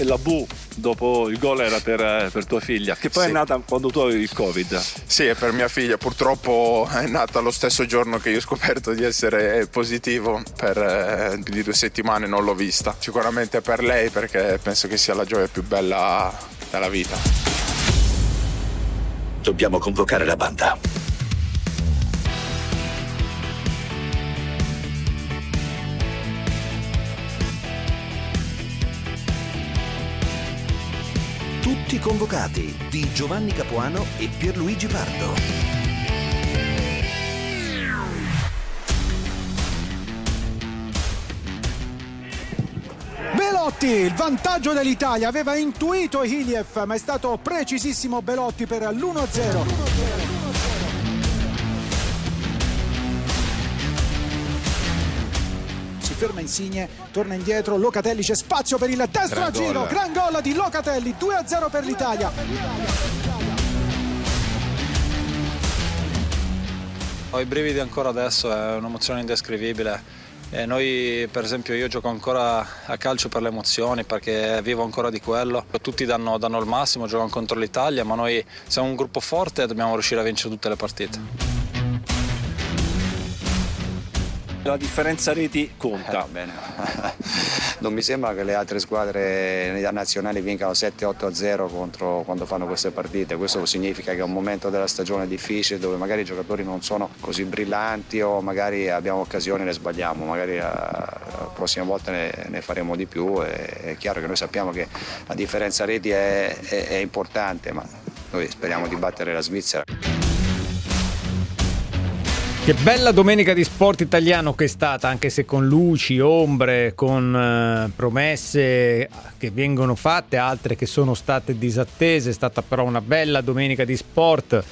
e la bu dopo il gol era per tua figlia, che poi sì, è nata quando tu avevi il Covid. Sì, è per mia figlia, purtroppo è nata lo stesso giorno che io ho scoperto di essere positivo, per più di 2 settimane non l'ho vista. Sicuramente per lei, perché penso che sia la gioia più bella della vita. Dobbiamo convocare la banda. Tutti convocati di Giovanni Capuano e Pierluigi Pardo. Belotti, il vantaggio dell'Italia, aveva intuito Iliev, ma è stato precisissimo Belotti per l'1-0. Ferma Insigne, torna indietro Locatelli, c'è spazio per il destro a giro, gran gol di Locatelli, 2-0 per l'Italia. Ho i brividi ancora adesso, è un'emozione indescrivibile. E noi, per esempio, io gioco ancora a calcio per le emozioni, perché vivo ancora di quello. Tutti danno il massimo, giocano contro l'Italia, ma noi siamo un gruppo forte e dobbiamo riuscire a vincere tutte le partite. La differenza reti conta. Bene. Non mi sembra che le altre squadre nazionali vincano 7-8-0 quando fanno queste partite. Questo significa che è un momento della stagione difficile, dove magari i giocatori non sono così brillanti, o magari abbiamo occasioni e le sbagliamo. Magari la prossima volta ne faremo di più. È chiaro che noi sappiamo che la differenza reti è importante, ma noi speriamo di battere la Svizzera. Che bella domenica di sport italiano che è stata, anche se con luci, ombre, con promesse che vengono fatte, altre che sono state disattese. È stata però una bella domenica di sport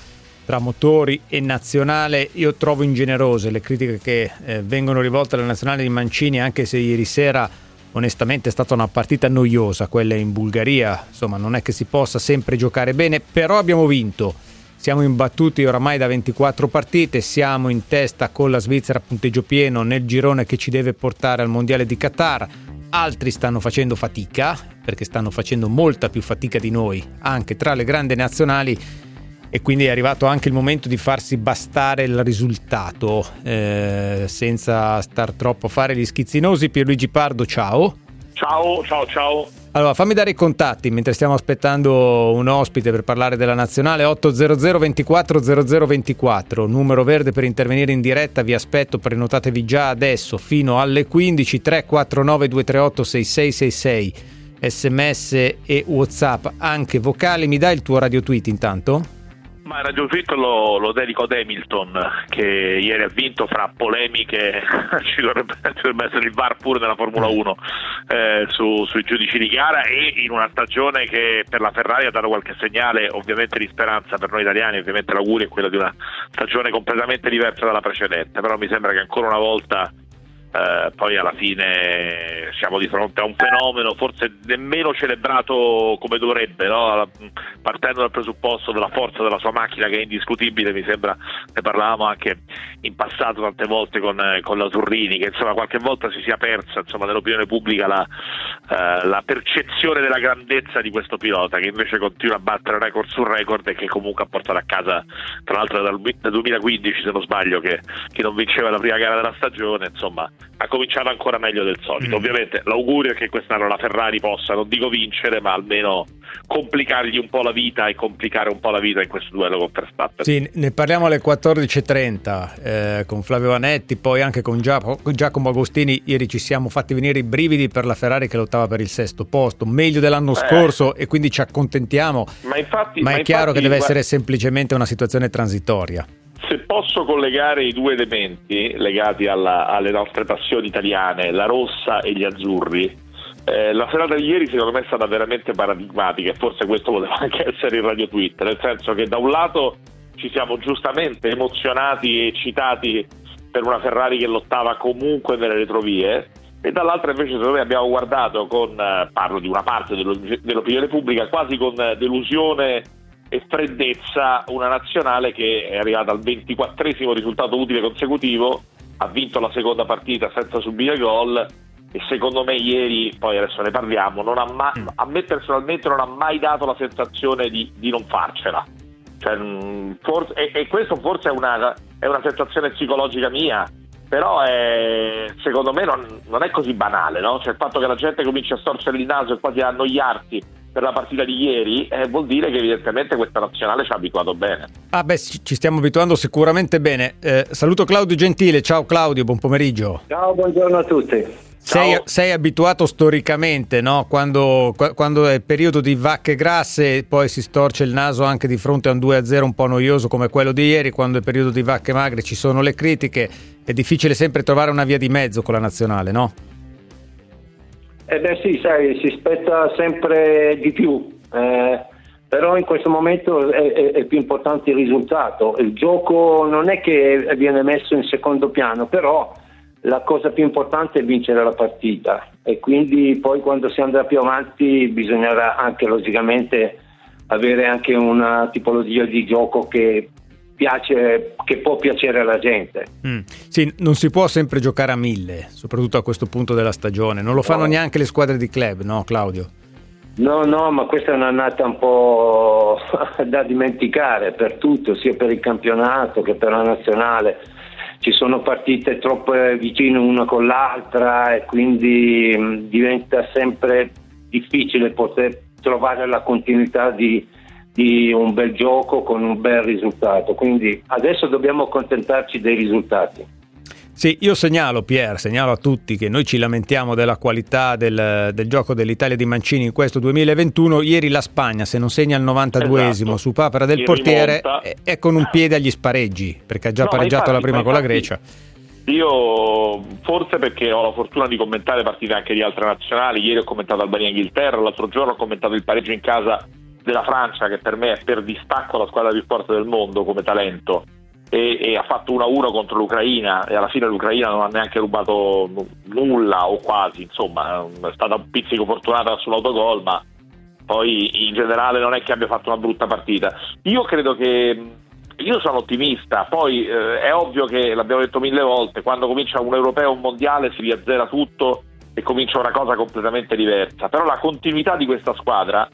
tra motori e nazionale. Io trovo ingenerose le critiche che vengono rivolte alla nazionale di Mancini, anche se ieri sera onestamente è stata una partita noiosa, quella in Bulgaria. Insomma, non è che si possa sempre giocare bene, però abbiamo vinto. Siamo imbattuti oramai da 24 partite, siamo in testa con la Svizzera a punteggio pieno nel girone che ci deve portare al Mondiale di Qatar. Altri stanno facendo fatica, perché stanno facendo molta più fatica di noi, anche tra le grandi nazionali, e quindi è arrivato anche il momento di farsi bastare il risultato, senza star troppo a fare gli schizzinosi. Pierluigi Pardo, ciao. Ciao. Allora, fammi dare i contatti mentre stiamo aspettando un ospite per parlare della nazionale. 800 24 00 24, numero verde per intervenire in diretta, vi aspetto, prenotatevi già adesso fino alle 15. 349 238 6666, sms e WhatsApp, anche vocali. Mi dai il tuo radio tweet intanto? Ma il radio tweet lo dedico ad Hamilton, che ieri ha vinto fra polemiche. ci dovrebbe essere il VAR pure nella Formula 1 sui giudici di gara, e in una stagione che per la Ferrari ha dato qualche segnale ovviamente di speranza per noi italiani. Ovviamente l'augurio è quello di una stagione completamente diversa dalla precedente, però mi sembra che ancora una volta poi alla fine siamo di fronte a un fenomeno forse nemmeno celebrato come dovrebbe, no? Partendo dal presupposto della forza della sua macchina, che è indiscutibile, mi sembra, ne parlavamo anche in passato tante volte con la Turrini, che insomma qualche volta si sia persa, insomma, nell'opinione pubblica la percezione della grandezza di questo pilota, che invece continua a battere record su record, e che comunque ha portato a casa, tra l'altro dal 2015 se non sbaglio, che non vinceva la prima gara della stagione, insomma ha cominciato ancora meglio del solito. Ovviamente l'augurio è che quest'anno la Ferrari possa, non dico vincere, ma almeno complicargli un po' la vita, e complicare un po' la vita in questo duello con Verstappen. Sì, ne parliamo alle 14.30 con Flavio Vanetti, poi anche con Giacomo Agostini. Ieri ci siamo fatti venire i brividi per la Ferrari che lottava per il 6º posto, meglio dell'anno scorso, e quindi ci accontentiamo, ma è chiaro che deve essere semplicemente una situazione transitoria. Se posso collegare i due elementi legati alle nostre passioni italiane, la rossa e gli azzurri, la serata di ieri secondo me è stata veramente paradigmatica, e forse questo poteva anche essere il radio tweet, nel senso che da un lato ci siamo giustamente emozionati e eccitati per una Ferrari che lottava comunque nelle retrovie, e dall'altra invece secondo me abbiamo guardato parlo di una parte dell'opinione pubblica, quasi con delusione e freddezza, una nazionale che è arrivata al 24° risultato utile consecutivo, ha vinto la seconda partita senza subire gol, e secondo me ieri, poi adesso ne parliamo, non ha a me personalmente non ha mai dato la sensazione di non farcela, cioè, forse, e questo forse è una sensazione psicologica mia, però secondo me non è così banale, no? Cioè, il fatto che la gente comincia a storcere il naso e quasi a annoiarsi per la partita di ieri vuol dire che evidentemente questa nazionale ci ha abituato bene. Ci stiamo abituando sicuramente bene. Saluto Claudio Gentile. Ciao Claudio, buon pomeriggio. Ciao, buongiorno a tutti. Sei abituato storicamente, no? Quando è periodo di vacche grasse poi si storce il naso anche di fronte a un 2-0 un po' noioso come quello di ieri, quando è periodo di vacche magre ci sono le critiche, è difficile sempre trovare una via di mezzo con la nazionale, no? Sì, sai, si spetta sempre di più, però in questo momento è più importante il risultato, il gioco non è che viene messo in secondo piano, però la cosa più importante è vincere la partita e quindi poi quando si andrà più avanti bisognerà anche logicamente avere anche una tipologia di gioco che piace, che può piacere alla gente. Sì, non si può sempre giocare a 1000, soprattutto a questo punto della stagione, non lo fanno neanche le squadre di club, no Claudio? No, ma questa è un'annata un po' da dimenticare per tutto, sia per il campionato che per la nazionale. Ci sono partite troppo vicine una con l'altra e quindi diventa sempre difficile poter trovare la continuità di un bel gioco con un bel risultato, quindi adesso dobbiamo accontentarci dei risultati. Sì, io segnalo a tutti che noi ci lamentiamo della qualità del gioco dell'Italia di Mancini in questo 2021. Ieri la Spagna, se non segna il 92esimo su papera del portiere, è con un piede agli spareggi, perché ha già pareggiato la prima con la Grecia. Io forse perché ho la fortuna di commentare partite anche di altre nazionali, ieri ho commentato Albania e Inghilterra, l'altro giorno ho commentato il pareggio in casa della Francia, che per me è per distacco la squadra più forte del mondo come talento. E ha fatto 1-1 contro l'Ucraina e alla fine l'Ucraina non ha neanche rubato nulla o quasi, insomma è stata un pizzico fortunata sull'autogol, ma poi in generale non è che abbia fatto una brutta partita. Io credo che io sono ottimista, poi è ovvio che l'abbiamo detto 1000 volte, quando comincia un europeo, un mondiale si riazzera tutto e comincia una cosa completamente diversa, però la continuità di questa squadra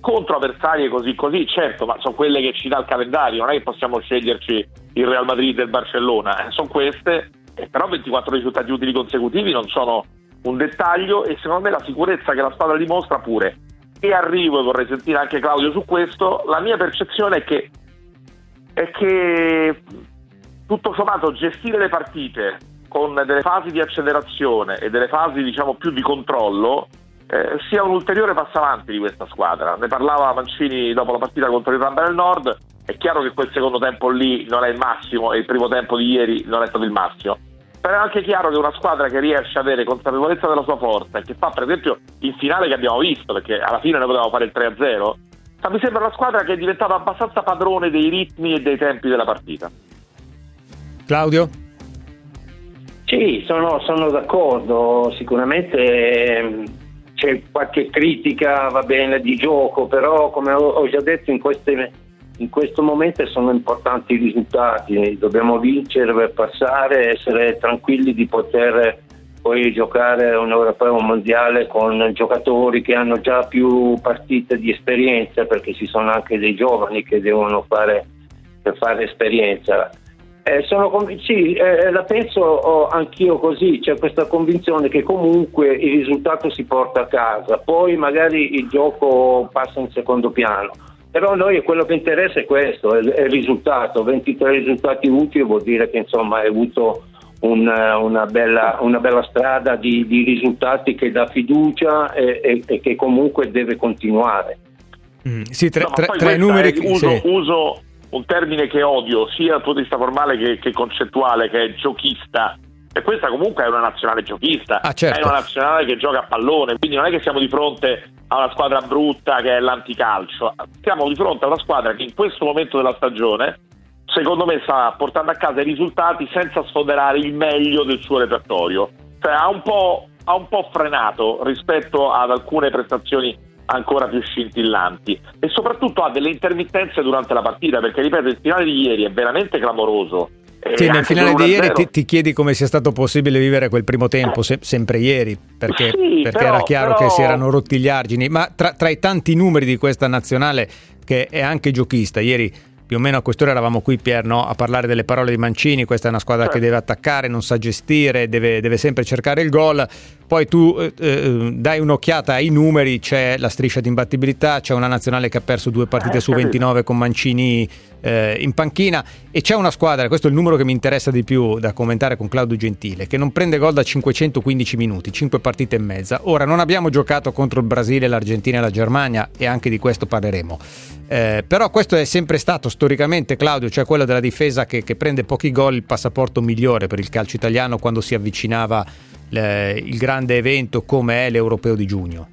contro avversarie così, certo, ma sono quelle che ci dà il calendario, non è che possiamo sceglierci il Real Madrid e il Barcellona, sono queste, però 24 risultati utili consecutivi non sono un dettaglio e secondo me la sicurezza che la squadra dimostra pure. E arrivo, e vorrei sentire anche Claudio su questo, la mia percezione è che tutto sommato gestire le partite con delle fasi di accelerazione e delle fasi diciamo più di controllo sia un ulteriore passo avanti di questa squadra. Ne parlava Mancini dopo la partita contro l'Irlanda del Nord, è chiaro che quel secondo tempo lì non è il massimo e il primo tempo di ieri non è stato il massimo, però è anche chiaro che una squadra che riesce ad avere consapevolezza della sua forza e che fa per esempio il finale che abbiamo visto, perché alla fine ne potevamo fare il 3-0, ma mi sembra una squadra che è diventata abbastanza padrone dei ritmi e dei tempi della partita. Claudio? Sì, sono d'accordo, sicuramente c'è qualche critica, va bene, di gioco, però come ho già detto in questo momento sono importanti i risultati, dobbiamo vincere per passare, essere tranquilli di poter poi giocare un europeo, un mondiale con giocatori che hanno già più partite di esperienza, perché ci sono anche dei giovani che devono fare esperienza. La penso anch'io così, c'è questa convinzione che comunque il risultato si porta a casa, poi magari il gioco passa in secondo piano, però noi quello che interessa è questo, è il risultato. 23 risultati utili vuol dire che insomma hai avuto una bella strada di risultati che dà fiducia e che comunque deve continuare. Sì, tra i numeri che uso un termine che odio, sia dal punto di vista formale che concettuale, che è giochista. E questa comunque è una nazionale giochista, certo. È una nazionale che gioca a pallone, quindi non è che siamo di fronte a una squadra brutta che è l'anticalcio, siamo di fronte a una squadra che in questo momento della stagione, secondo me, sta portando a casa i risultati senza sfoderare il meglio del suo repertorio. Cioè, ha un po' frenato rispetto ad alcune prestazioni ancora più scintillanti e soprattutto ha delle intermittenze durante la partita, perché ripeto, il finale di ieri è veramente clamoroso Sì, nel finale di ieri ti chiedi come sia stato possibile vivere quel primo tempo, sempre ieri, perché, sì, perché però, era chiaro che si erano rotti gli argini, ma tra i tanti numeri di questa nazionale che è anche giochista, ieri più o meno a quest'ora eravamo qui, Pier, no? A parlare delle parole di Mancini, questa è una squadra che deve attaccare, non sa gestire, deve sempre cercare il gol, poi tu dai un'occhiata ai numeri, c'è la striscia di imbattibilità, c'è una nazionale che ha perso 2 partite su 29 con Mancini in panchina, e c'è una squadra, questo è il numero che mi interessa di più da commentare con Claudio Gentile, che non prende gol da 515 minuti, 5 partite e mezza. Ora, non abbiamo giocato contro il Brasile, l'Argentina e la Germania, e anche di questo parleremo, però questo è sempre stato storicamente, Claudio, cioè quello della difesa che prende pochi gol, il passaporto migliore per il calcio italiano quando si avvicinava il grande evento come è l'Europeo di giugno.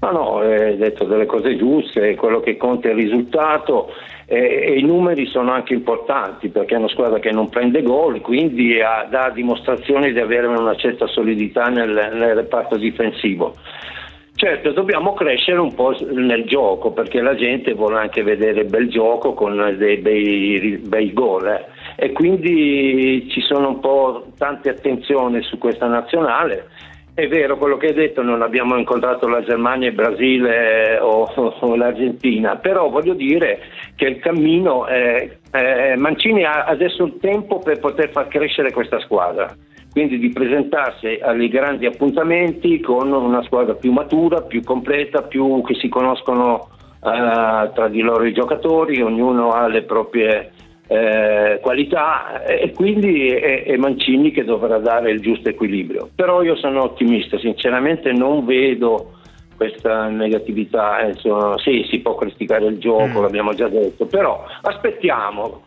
Ma no, hai detto delle cose giuste, quello che conta è il risultato, e i numeri sono anche importanti, perché è una squadra che non prende gol, quindi dà dimostrazione di avere una certa solidità nel reparto difensivo. Certo, dobbiamo crescere un po' nel gioco, perché la gente vuole anche vedere bel gioco con dei bei gol, e quindi ci sono un po' tante attenzioni su questa nazionale. È vero quello che hai detto, non abbiamo incontrato la Germania, il Brasile o l'Argentina, però voglio dire che il cammino Mancini ha adesso il tempo per poter far crescere questa squadra, quindi di presentarsi agli grandi appuntamenti con una squadra più matura, più completa, più che si conoscono tra di loro i giocatori, ognuno ha le proprie qualità, e quindi è Mancini che dovrà dare il giusto equilibrio. Però io sono ottimista, sinceramente non vedo questa negatività, insomma, sì, si può criticare il gioco, l'abbiamo già detto, però aspettiamo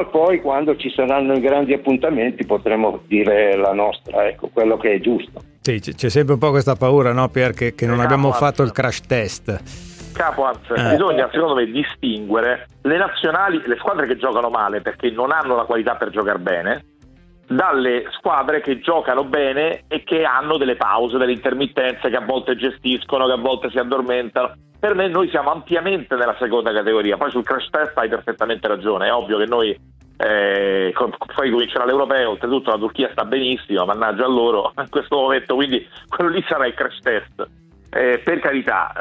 e poi quando ci saranno i grandi appuntamenti potremo dire la nostra, ecco, quello che è giusto. Sì, c'è sempre un po' questa paura, no, Pier, che non abbiamo fatto il crash test. Bisogna secondo me distinguere le nazionali, le squadre che giocano male perché non hanno la qualità per giocare bene, dalle squadre che giocano bene e che hanno delle pause, delle intermittenze, che a volte gestiscono, che a volte si addormentano. Per me noi siamo ampiamente nella seconda categoria. Poi sul crash test hai perfettamente ragione, è ovvio che noi poi comincerà l'Europeo, oltretutto la Turchia sta benissimo, mannaggia a loro in questo momento, quindi quello lì sarà il crash test. Per carità,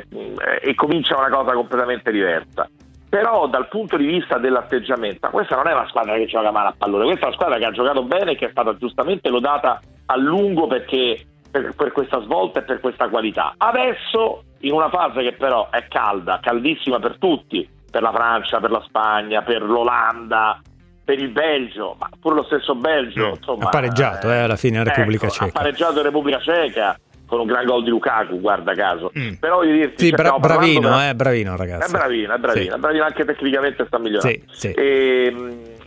e comincia una cosa completamente diversa. Però dal punto di vista dell'atteggiamento, questa non è una squadra che gioca male a pallone, questa è una squadra che ha giocato bene e che è stata giustamente lodata a lungo perché per questa svolta e per questa qualità. Adesso, in una fase che però è calda, caldissima per tutti, per la Francia, per la Spagna, per l'Olanda, per il Belgio, ma pure lo stesso Belgio insomma, ha pareggiato alla fine in Repubblica Ceca. Ha pareggiato in Repubblica Ceca con un gran gol di Lukaku, guarda caso. Però voglio dirti, sì, bravino ragazzi. È bravino, sì. Bravino anche tecnicamente, sta migliorando. Sì.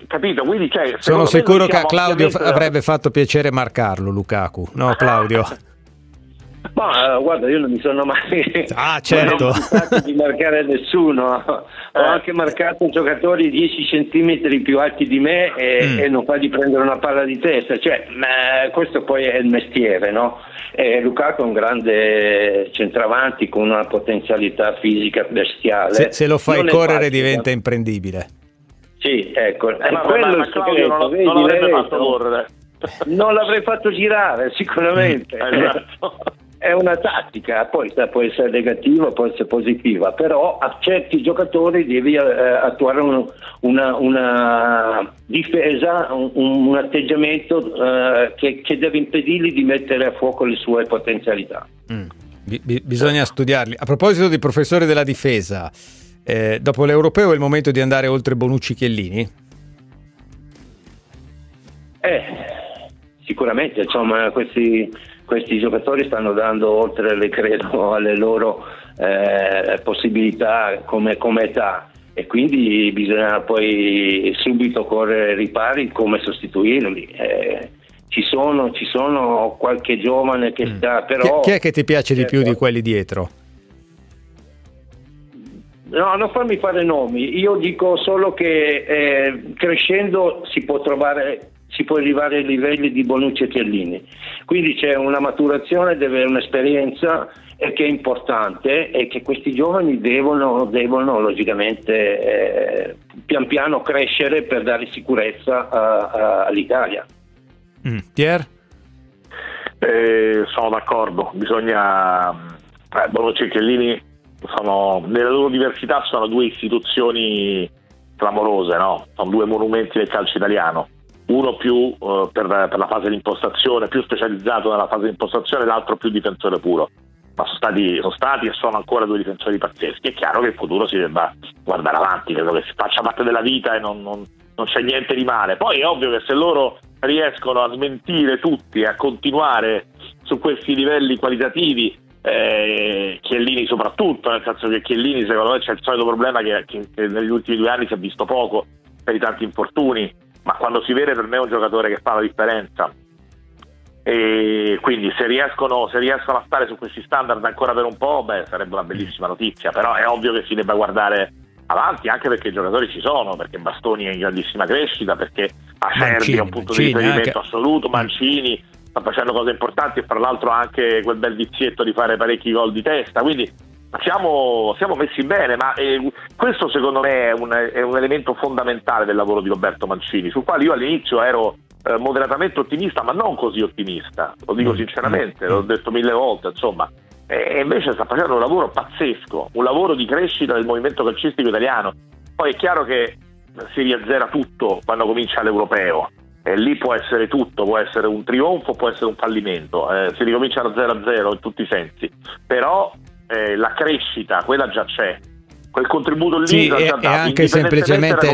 Capito? Quindi sono sicuro che a Claudio avrebbe fatto piacere marcarlo Lukaku. No, Claudio? Ma guarda, io non mi sono mai certo di marcare nessuno. Ho anche marcato giocatori 10 centimetri più alti di me e non fargli prendere una palla di testa, ma questo poi è il mestiere, no? Lukaku è un grande centravanti con una potenzialità fisica bestiale. Se lo fai correre diventa imprendibile. Sì, ecco, ma Claudio non l'avrebbe fatto correre. Non l'avrei fatto girare sicuramente. Esatto. È una tattica, poi può essere negativa, può essere positiva, però a certi giocatori devi attuare una difesa, un atteggiamento che deve impedirgli di mettere a fuoco le sue potenzialità. Bisogna studiarli. A proposito di professore della difesa, dopo l'Europeo è il momento di andare oltre Bonucci, Chiellini? Sicuramente, insomma, questi giocatori stanno dando oltre alle loro possibilità come età, e quindi bisogna poi subito correre ai ripari come sostituirli. Ci sono qualche giovane che sta, però chi è che ti piace di più di quelli dietro? No, non farmi fare nomi, io dico solo che crescendo si può arrivare ai livelli di Bonucci e Chiellini, quindi c'è una maturazione, deve un'esperienza che è importante e che questi giovani devono logicamente pian piano crescere per dare sicurezza all'Italia. Pier? Sono d'accordo, bisogna Bonucci e Chiellini nella loro diversità sono due istituzioni clamorose, no? Sono due monumenti del calcio italiano, uno più per la fase di impostazione, più specializzato nella fase di impostazione, l'altro più difensore puro, ma sono stati e sono ancora due difensori pazzeschi. È chiaro che il futuro si debba guardare avanti, credo che si faccia parte della vita e non c'è niente di male. Poi è ovvio che se loro riescono a smentire tutti, a continuare su questi livelli qualitativi, Chiellini soprattutto, nel senso che Chiellini secondo me c'è il solito problema che negli ultimi 2 anni si è visto poco per i tanti infortuni, ma quando si vede per me è un giocatore che fa la differenza, e quindi se riescono a stare su questi standard ancora per un po', sarebbe una bellissima notizia. Però è ovvio che si debba guardare avanti, anche perché i giocatori ci sono, perché Bastoni è in grandissima crescita, perché Acerbi è un punto di riferimento assoluto, Mancini sta facendo cose importanti e fra l'altro anche quel bel vizietto di fare parecchi gol di testa, quindi siamo messi bene. Ma questo secondo me è un elemento fondamentale del lavoro di Roberto Mancini, sul quale io all'inizio ero moderatamente ottimista, ma non così ottimista, lo dico sinceramente, l'ho detto 1000 volte, insomma, e invece sta facendo un lavoro pazzesco, un lavoro di crescita del movimento calcistico italiano. Poi è chiaro che si riazzera tutto quando comincia l'europeo, e lì può essere tutto, può essere un trionfo, può essere un fallimento, si ricomincia da 0-0 in tutti i sensi, però la crescita, quella già c'è, quel contributo lì sì, e anche semplicemente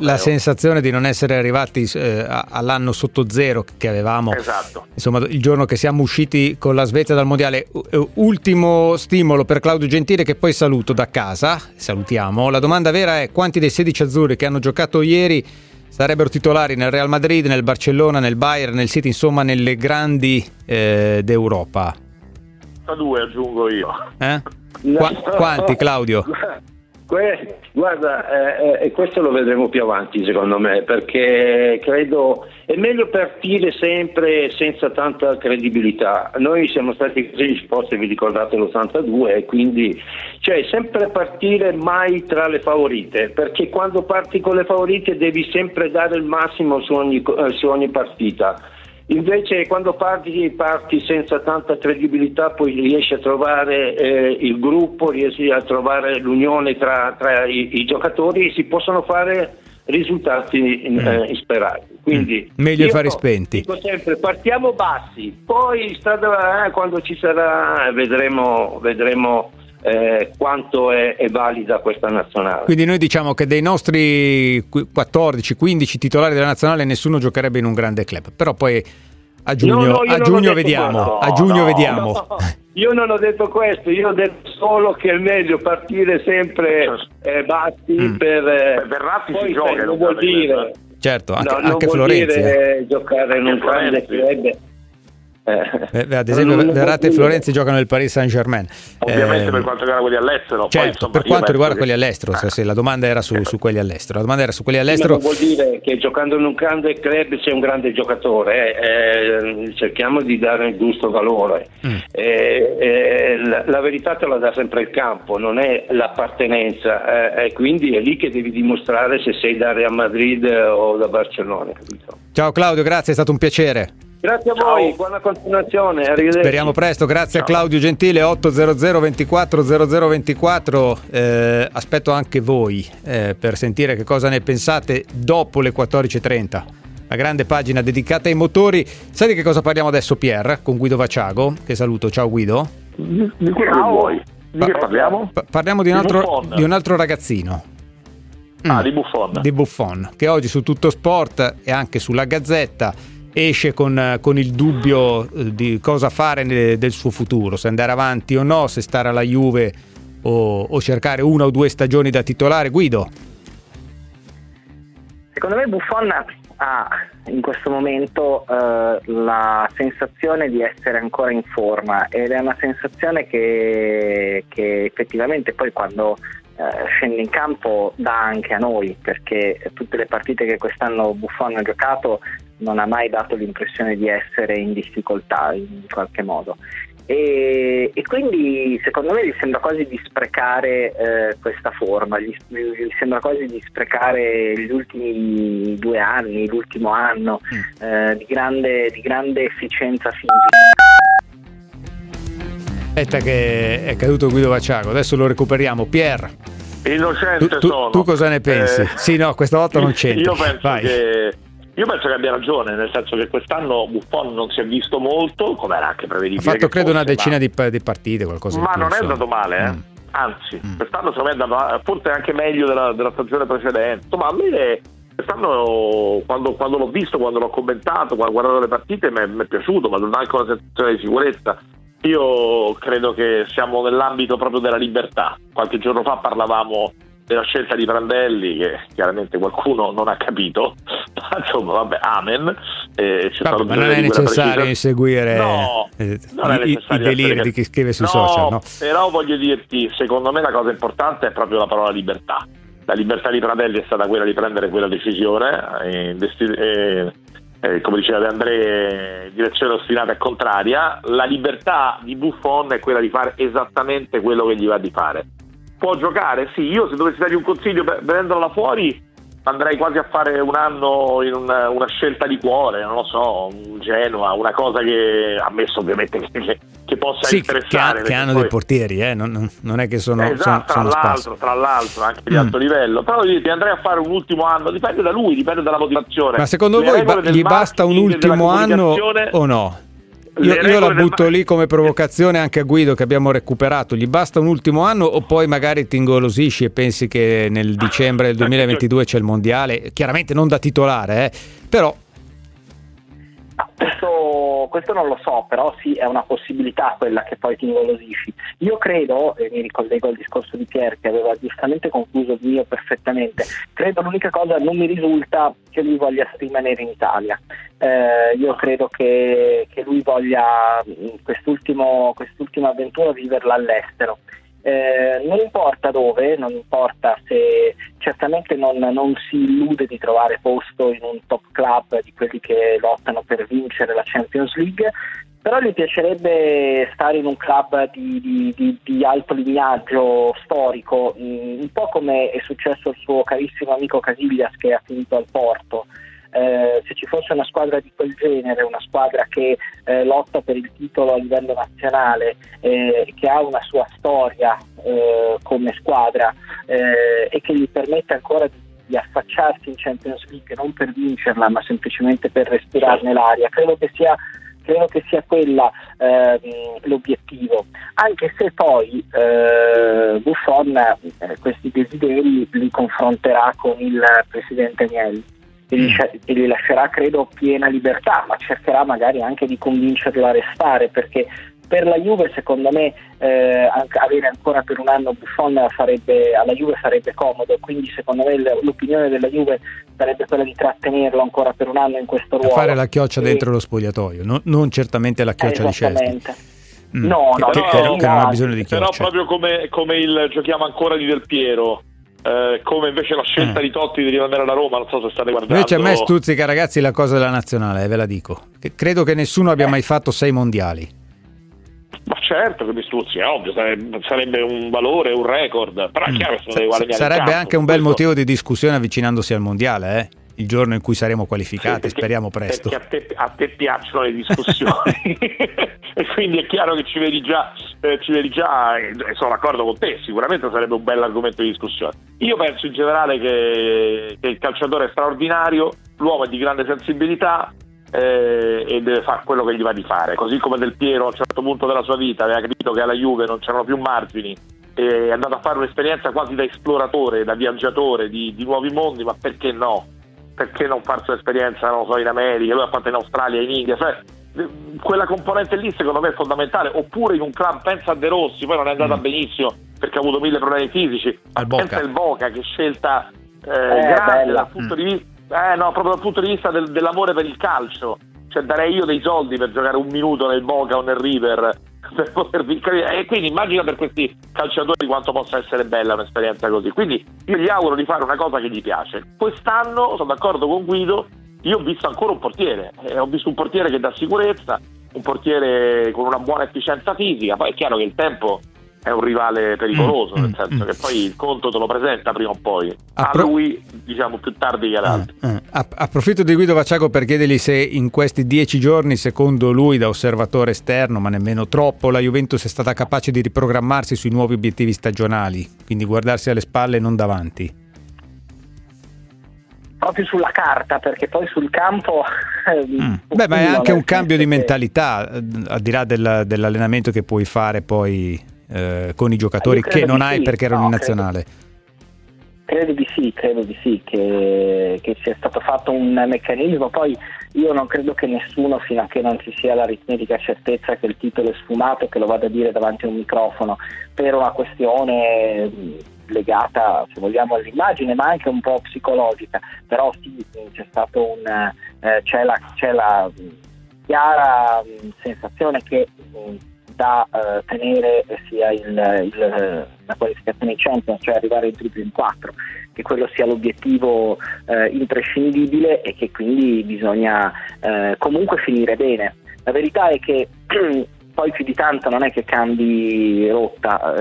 la sensazione di non essere arrivati all'anno sotto zero che avevamo, esatto. Insomma, il giorno che siamo usciti con la Svezia dal mondiale. Ultimo stimolo per Claudio Gentile, che poi saluto da casa, salutiamo. La domanda vera è: quanti dei 16 azzurri che hanno giocato ieri sarebbero titolari nel Real Madrid, nel Barcellona, nel Bayern, nel City, insomma nelle grandi d'Europa? 2 aggiungo io. Quanti, Claudio? Guarda, questo lo vedremo più avanti secondo me, perché credo è meglio partire sempre senza tanta credibilità. Noi siamo stati così disposti, vi ricordate l'82, quindi cioè sempre partire mai tra le favorite, perché quando parti con le favorite devi sempre dare il massimo su ogni partita. Invece quando parti senza tanta credibilità, poi riesci a trovare il gruppo, riesci a trovare l'unione tra i giocatori, e si possono fare risultati insperati. Quindi meglio fare spenti. Dico sempre: partiamo bassi, poi quando ci sarà vedremo quanto è valida questa nazionale. Quindi noi diciamo che dei nostri 14-15 titolari della nazionale nessuno giocherebbe in un grande club, però poi a giugno vediamo. Io non ho detto questo, io ho detto solo che è meglio partire sempre bassi per Verratti si gioca, non vuol dire certo, anche Florenzi giocare in un grande club. Ad esempio Verratti e Florenzi giocano nel Paris Saint-Germain, ovviamente per quanto riguarda quelli all'estero, certo, poi, insomma, per quanto riguarda quelli all'estero, se la domanda era su quelli all'estero, ma non vuol dire che giocando in un grande club sei un grande giocatore, cerchiamo di dare il giusto valore. La verità te la dà sempre il campo, non è l'appartenenza, quindi è lì che devi dimostrare se sei da Real Madrid o da Barcellona, capito? Ciao Claudio, grazie, è stato un piacere. Grazie a voi, buona continuazione, arrivederci. Speriamo presto, grazie. Ciao. A Claudio Gentile, 800 24 00 24, aspetto anche voi per sentire che cosa ne pensate dopo le 14.30, la grande pagina dedicata ai motori. Sai di che cosa parliamo adesso, Pier? Con Guido Vacciago, che saluto, ciao Guido. Di quello che vuoi, di che parliamo? Parliamo di un altro ragazzino. Di Buffon, che oggi su Tutto Sport e anche sulla Gazzetta esce con il dubbio di cosa fare del suo futuro, se andare avanti o no, se stare alla Juve o cercare 1 o 2 stagioni da titolare. Guido? Secondo me Buffon ha in questo momento la sensazione di essere ancora in forma, ed è una sensazione che effettivamente poi quando scende in campo dà anche a noi, perché tutte le partite che quest'anno Buffon ha giocato non ha mai dato l'impressione di essere in difficoltà in qualche modo, E quindi secondo me gli sembra quasi di sprecare questa forma, gli sembra quasi di sprecare gli ultimi 2 anni, l'ultimo anno di grande efficienza fisica. Aspetta che è caduto Guido Vacciago, adesso lo recuperiamo. Pier, innocente sono. Tu cosa ne pensi? Sì, no, questa volta non c'entra. Io penso che abbia ragione, nel senso che quest'anno Buffon non si è visto molto, come era anche prevedibile. Ha fatto credo una decina di partite, qualcosa di più. Ma non è andato male, anzi, quest'anno secondo me è andato forse anche meglio della stagione precedente. Insomma, a me quest'anno, quando l'ho visto, quando l'ho commentato, quando ho guardato le partite, mi è piaciuto, ma non ha anche una sensazione di sicurezza. Io credo che siamo nell'ambito proprio della libertà. Qualche giorno fa parlavamo della scelta di Prandelli, che chiaramente qualcuno non ha capito, ma insomma vabbè, amen. Ma non è necessario inseguire i deliri di chi scrive sui social, no? Però voglio dirti, secondo me la cosa importante è proprio la parola libertà. La libertà di Prandelli è stata quella di prendere quella decisione, come diceva De André, direzione ostinata e contraria. La libertà di Buffon è quella di fare esattamente quello che gli va di fare. Può giocare? Sì, io se dovessi dargli un consiglio, vedendola fuori, andrei quasi a fare un anno in una scelta di cuore, non lo so, un Genoa, una cosa che, ammesso ovviamente che possa interessare. Che hanno poi dei portieri, non è che sono... Esatto, tra l'altro anche di alto livello. Però ti andrei a fare un ultimo anno, dipende da lui, dipende dalla motivazione. Ma secondo voi gli basta un ultimo anno o no? Io la butto lì come provocazione anche a Guido, che abbiamo recuperato. Gli basta un ultimo anno o poi magari ti ingolosisci e pensi che nel dicembre del 2022 c'è il mondiale? Chiaramente non da titolare, però questo non lo so, però sì, è una possibilità quella che poi ti ingolosisci. Io credo, mi ricollego al discorso di Pier, che aveva giustamente concluso il mio perfettamente, credo l'unica cosa, non mi risulta che lui voglia rimanere in Italia. Io credo che lui voglia quest'ultima avventura viverla all'estero. Non importa dove, non importa se, certamente non si illude di trovare posto in un top club di quelli che lottano per vincere la Champions League, però gli piacerebbe stare in un club di alto lignaggio storico, un po' come è successo al suo carissimo amico Casillas, che ha finito al Porto. Se ci fosse una squadra di quel genere, una squadra che lotta per il titolo a livello nazionale, che ha una sua storia come squadra e che gli permette ancora di affacciarsi in Champions League non per vincerla, ma semplicemente per respirarne l'aria, credo che sia quella l'obiettivo, anche se poi Buffon questi desideri li confronterà con il presidente Agnelli e gli lascerà, credo, piena libertà, ma cercherà magari anche di convincerlo a restare, perché per la Juve secondo me avere ancora per un anno Buffon alla Juve farebbe comodo, quindi secondo me l'opinione della Juve sarebbe quella di trattenerlo ancora per un anno in questo ruolo, a fare la chioccia dentro lo spogliatoio, non certamente la chioccia di Chelsea. Che non ha bisogno di chioccia, però proprio come il giochiamo ancora di Del Piero, come invece la scelta di Totti di rimanere alla Roma, non so se state guardando. Invece a me stuzzica, ragazzi, la cosa della nazionale, ve la dico, che credo che nessuno abbia mai fatto 6 mondiali. Ma certo che mi stuzzica, ovvio, sarebbe un valore, un record, però è chiaro che sono dei guadagnare. Sarebbe anche un bel motivo di discussione avvicinandosi al mondiale, il giorno in cui saremo qualificati, perché, speriamo presto. Perché a te piacciono le discussioni e quindi è chiaro che ci vedi già sono d'accordo con te, sicuramente sarebbe un bel argomento di discussione. Io penso in generale che il calciatore è straordinario, l'uomo è di grande sensibilità e deve fare quello che gli va di fare, così come Del Piero a un certo punto della sua vita aveva capito che alla Juve non c'erano più margini, è andato a fare un'esperienza quasi da esploratore, da viaggiatore di nuovi mondi, ma perché no? Perché non farsi un'esperienza, non lo so, in America, lui ha fatto in Australia, in India, cioè quella componente lì secondo me è fondamentale. Oppure in un club, pensa a De Rossi, poi non è andata benissimo perché ha avuto 1000 problemi fisici, al pensa al Boca, che scelta grande dal punto di vista, proprio dal punto di vista dell'amore per il calcio, cioè darei io dei soldi per giocare un minuto nel Boca o nel River per poter vincere. E quindi immagina per questi calciatori quanto possa essere bella un'esperienza così, quindi io gli auguro di fare una cosa che gli piace. Quest'anno sono d'accordo con Guido, io ho visto ancora un portiere che dà sicurezza, un portiere con una buona efficienza fisica. Poi è chiaro che il tempo è un rivale pericoloso, nel senso che poi il Conte te lo presenta prima o poi, a lui diciamo più tardi che ad altri. Approfitto di Guido Vacciago per chiedergli se in questi 10 giorni, secondo lui da osservatore esterno ma nemmeno troppo, la Juventus è stata capace di riprogrammarsi sui nuovi obiettivi stagionali, quindi guardarsi alle spalle e non davanti. Proprio sulla carta, perché poi sul campo beh, ma è anche un cambio di mentalità, al di là dell'allenamento che puoi fare poi con i giocatori che non hai, sì, perché erano in nazionale. Credo di sì che sia stato fatto un meccanismo. Poi io non credo che nessuno, fino a che non ci sia l'aritmetica certezza che il titolo è sfumato, che lo vada a dire davanti a un microfono, per una questione legata, se vogliamo, all'immagine, ma anche un po' psicologica. Però sì, c'è stato c'è la chiara sensazione che da tenere sia la qualificazione in Champions, cioè arrivare in triplo in 4, che quello sia l'obiettivo imprescindibile e che quindi bisogna comunque finire bene. La verità è che poi più di tanto non è che cambi rotta.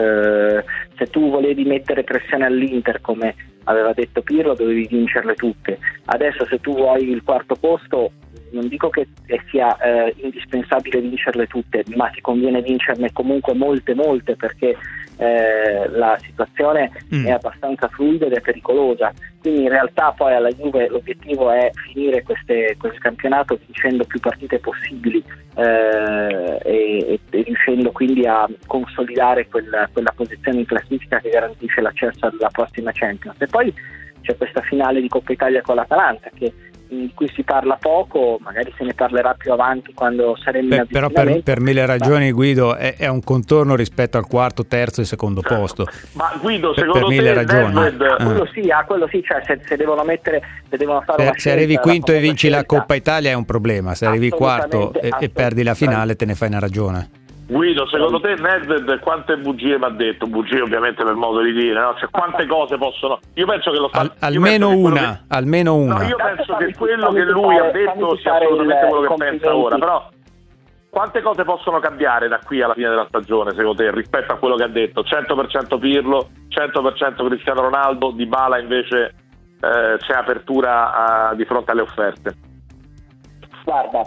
Se tu volevi mettere pressione all'Inter, come aveva detto Pirlo, dovevi vincerle tutte. Adesso, se tu vuoi il quarto posto, non dico che sia indispensabile vincerle tutte, ma ti conviene vincerne comunque molte, perché la situazione è abbastanza fluida ed è pericolosa. Quindi in realtà poi alla Juve l'obiettivo è finire questo campionato vincendo più partite possibili e riuscendo quindi a consolidare quella posizione in classifica che garantisce l'accesso alla prossima Champions. E poi c'è questa finale di Coppa Italia con l'Atalanta, che di cui si parla poco, magari se ne parlerà più avanti quando saremo in avvicinamento. Però per mille ragioni, Guido, è un contorno rispetto al quarto, terzo e secondo posto. Ma Guido, secondo te quello sì, cioè se devono mettere, se devono fare una scelta, se arrivi quinto e vinci la Coppa Italia è un problema, se arrivi quarto e perdi la finale te ne fai una ragione. Guido, secondo te Nedved quante bugie mi ha detto? Bugie ovviamente per modo di dire, no? Cioè, quante cose possono... Io penso che lo fa... Almeno una. No, io penso che quello che lui ha detto sia assolutamente quello che pensa ora, però quante cose possono cambiare da qui alla fine della stagione, secondo te, rispetto a quello che ha detto? 100% Pirlo, 100% Cristiano Ronaldo, Dybala invece c'è apertura di fronte alle offerte. Guarda,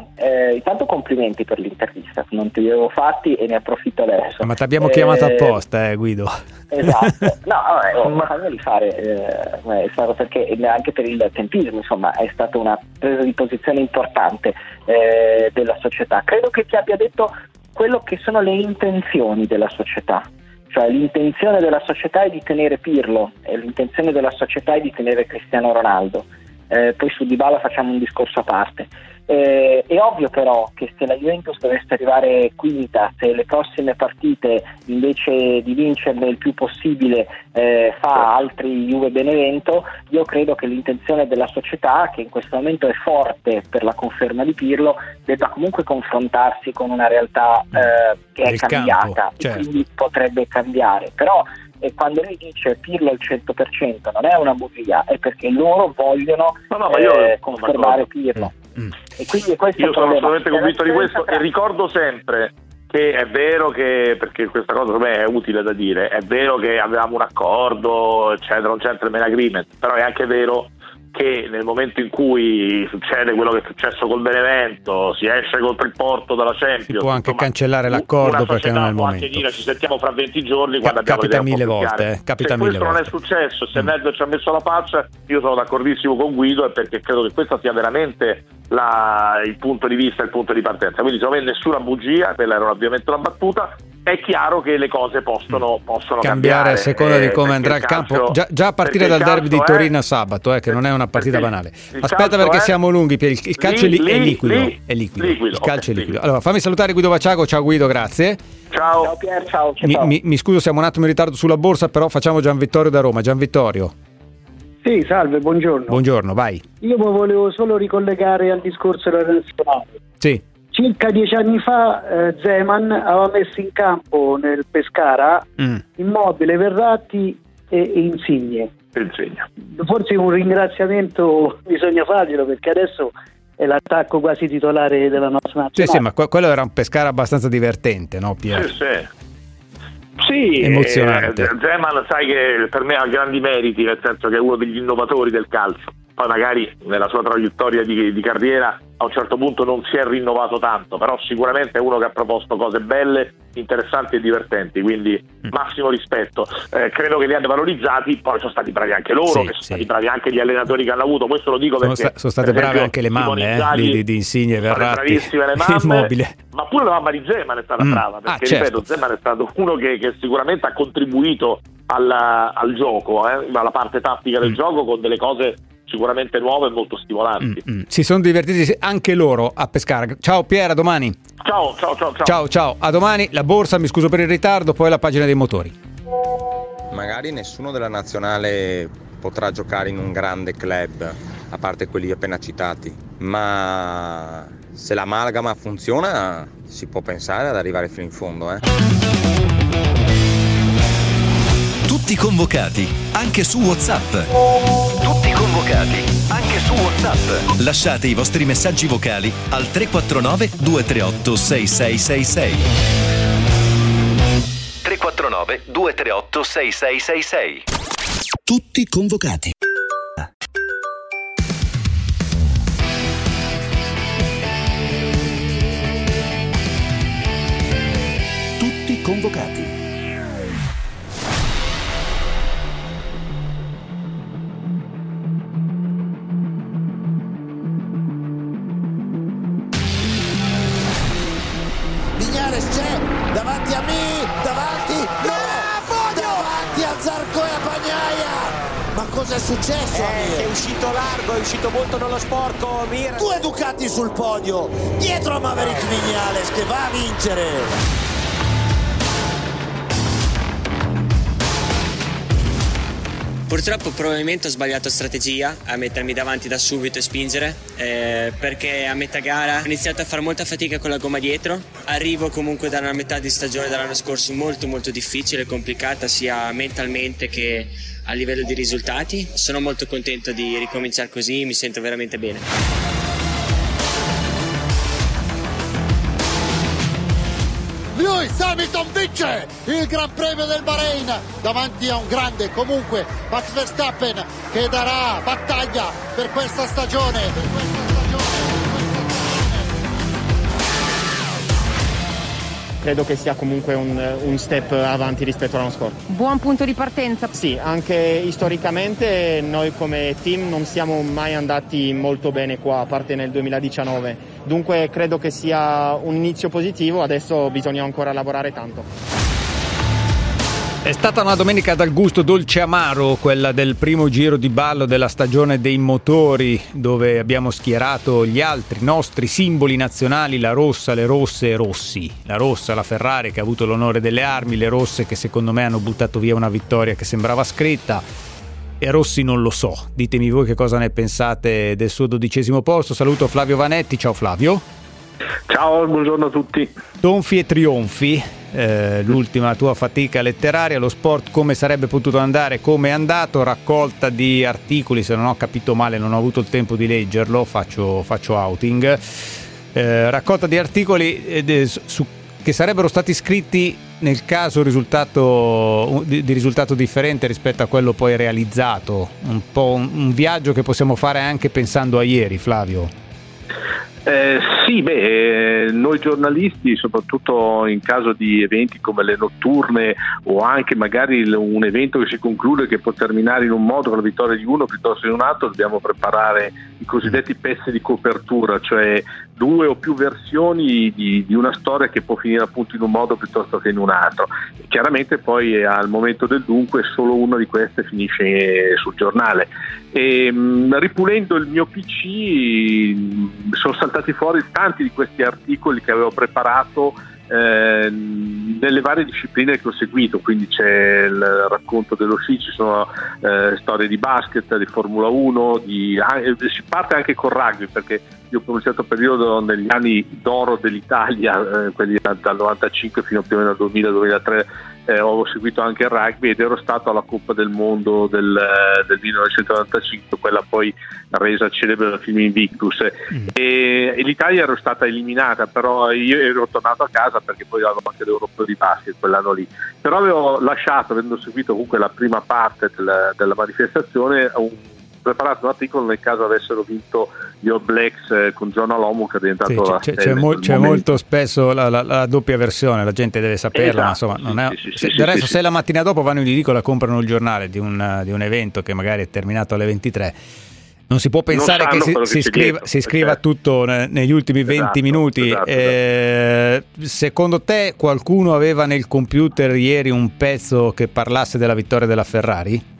intanto complimenti per l'intervista, non ti avevo fatti e ne approfitto adesso. Ma ti abbiamo chiamato apposta, Guido. Esatto, no, fammeli fare, perché anche per il tempismo, insomma, è stata una presa di posizione importante della società. Credo che ti abbia detto quello che sono le intenzioni della società. Cioè, l'intenzione della società è di tenere Pirlo e l'intenzione della società è di tenere Cristiano Ronaldo. Poi su Dybala facciamo un discorso a parte. È ovvio però che se la Juventus dovesse arrivare quinta, se le prossime partite invece di vincerne il più possibile fa altri Juve Benevento, io credo che l'intenzione della società, che in questo momento è forte per la conferma di Pirlo, debba comunque confrontarsi con una realtà che è cambiata, campo, certo. E quindi potrebbe cambiare, però e quando lui dice Pirlo al 100% non è una bugia, è perché loro vogliono confermare Pirlo. E quindi io sono assolutamente convinto di questo e ricordo sempre che è vero che, perché questa cosa per me è utile da dire, è vero che avevamo un accordo, eccetera, un gentleman agreement, però è anche vero che nel momento in cui succede quello che è successo col Benevento, si esce contro il Porto dalla Champions, si può anche cancellare l'accordo perché non è il momento, anche dire ci sentiamo fra 20 giorni quando capita mille volte, se mille questo volte. Non è successo, se Ned ci ha messo la faccia, io sono d'accordissimo con Guido, perché credo che questa sia veramente il punto di vista, il punto di partenza, quindi secondo me nessuna bugia, quella era ovviamente una battuta. È chiaro che le cose possono cambiare a seconda di come andrà il campo, già a partire dal derby di Torino sabato, che non è una partita banale. Aspetta perché siamo lunghi, il calcio è liquido. Liquido. Allora, fammi salutare Guido Vacciago, ciao Guido, grazie. Ciao Pier, ciao. Mi scuso, siamo un attimo in ritardo sulla borsa, però facciamo Gianvittorio da Roma. Gianvittorio. Sì, salve, buongiorno. Buongiorno, vai. Io volevo solo ricollegare al discorso della nazionale. Sì. Circa 10 anni fa Zeman aveva messo in campo nel Pescara Immobile, Verratti e Insigne. Forse un ringraziamento bisogna farglielo, perché adesso è l'attacco quasi titolare della nostra nazionale. Sì, sì, ma quello era un pescare abbastanza divertente, no Piero? Sì, sì. Sì, emozionante. Zeman, sai che per me ha grandi meriti, nel senso che è uno degli innovatori del calcio. Poi magari nella sua traiettoria di carriera a un certo punto non si è rinnovato tanto, però sicuramente è uno che ha proposto cose belle, interessanti e divertenti, quindi massimo rispetto. Credo che li hanno valorizzati, poi sono stati bravi anche loro, sì, che sono stati bravi anche gli allenatori che hanno avuto, questo lo dico perché sono state per brave anche le mamme di Insigne, Verratti, bravissime le mamme, Immobile. Ma pure la mamma di Zeman è stata brava, perché ripeto, Zeman è stato uno che sicuramente ha contribuito al gioco, alla parte tattica del gioco, con delle cose sicuramente nuove e molto stimolanti. Si sono divertiti anche loro a pescare. Ciao Piera, domani. Ciao, a domani. La borsa, mi scuso per il ritardo, poi la pagina dei motori. Magari nessuno della nazionale potrà giocare in un grande club, a parte quelli appena citati, ma se l'amalgama funziona si può pensare ad arrivare fino in fondo, Tutti convocati, anche su WhatsApp. Tutti convocati, anche su WhatsApp. Lasciate i vostri messaggi vocali al 349 238 6666. 349 238 6666. Tutti convocati. Tutti convocati. È successo? È uscito largo, è uscito molto nello sporco. Mira. Due Ducati sul podio, dietro a Maverick Viñales che va a vincere. Purtroppo probabilmente ho sbagliato strategia a mettermi davanti da subito e spingere, perché a metà gara ho iniziato a fare molta fatica con la gomma dietro. Arrivo comunque da una metà di stagione dell'anno scorso molto molto difficile, complicata sia mentalmente che a livello di risultati. Sono molto contento di ricominciare così, mi sento veramente bene. Lewis Hamilton vince il Gran Premio del Bahrain davanti a un grande comunque Max Verstappen, che darà battaglia per questa stagione. Credo che sia comunque un step avanti rispetto all'anno scorso. Buon punto di partenza. Sì, anche storicamente noi come team non siamo mai andati molto bene qua, a parte nel 2019. Dunque credo che sia un inizio positivo, adesso bisogna ancora lavorare tanto. È stata una domenica dal gusto dolce amaro, quella del primo giro di ballo della stagione dei motori, dove abbiamo schierato gli altri nostri simboli nazionali, la rossa, le rosse e rossi. La rossa, la Ferrari che ha avuto l'onore delle armi, le rosse che secondo me hanno buttato via una vittoria che sembrava scritta, e rossi non lo so. Ditemi voi che cosa ne pensate del suo 12° posto. Saluto Flavio Vanetti, ciao Flavio. Ciao, buongiorno a tutti. Tonfi e trionfi. L'ultima tua fatica letteraria, lo sport come sarebbe potuto andare, come è andato, raccolta di articoli, se non ho capito male, non ho avuto il tempo di leggerlo, faccio outing, raccolta di articoli che sarebbero stati scritti nel caso di risultato differente rispetto a quello poi realizzato, un po' un viaggio che possiamo fare anche pensando a ieri, Flavio. Noi giornalisti, soprattutto in caso di eventi come le notturne o anche magari un evento che si conclude, che può terminare in un modo con la vittoria di uno piuttosto che di un altro, dobbiamo preparare i cosiddetti pezzi di copertura, cioè due o più versioni di una storia che può finire appunto in un modo piuttosto che in un altro. Chiaramente poi al momento del dunque solo una di queste finisce sul giornale. E, ripulendo il mio PC, sono saltati fuori tanti di questi articoli che avevo preparato nelle varie discipline che ho seguito, quindi c'è il racconto dello sci, ci sono storie di basket, di Formula 1, si parte anche con rugby, perché io per un certo periodo negli anni d'oro dell'Italia, quelli dal 95 fino più o meno al 2000-2003, ho seguito anche il rugby ed ero stato alla Coppa del Mondo del 1995, quella poi resa celebre dal film Invictus, e l'Italia era stata eliminata, però io ero tornato a casa perché poi avevo anche l'Europeo di basket quell'anno lì, però avevo lasciato, avendo seguito comunque la prima parte della manifestazione, preparato un articolo nel caso avessero vinto gli All Blacks con John Alomo, che è diventato c'è molto spesso la doppia versione, la gente deve saperla, esatto, ma insomma del resto la mattina dopo vanno in edicola, comprano il giornale di un evento che magari è terminato alle 23, non si può pensare che si scriva tutto negli ultimi 20 minuti. Esatto. Secondo te qualcuno aveva nel computer ieri un pezzo che parlasse della vittoria della Ferrari?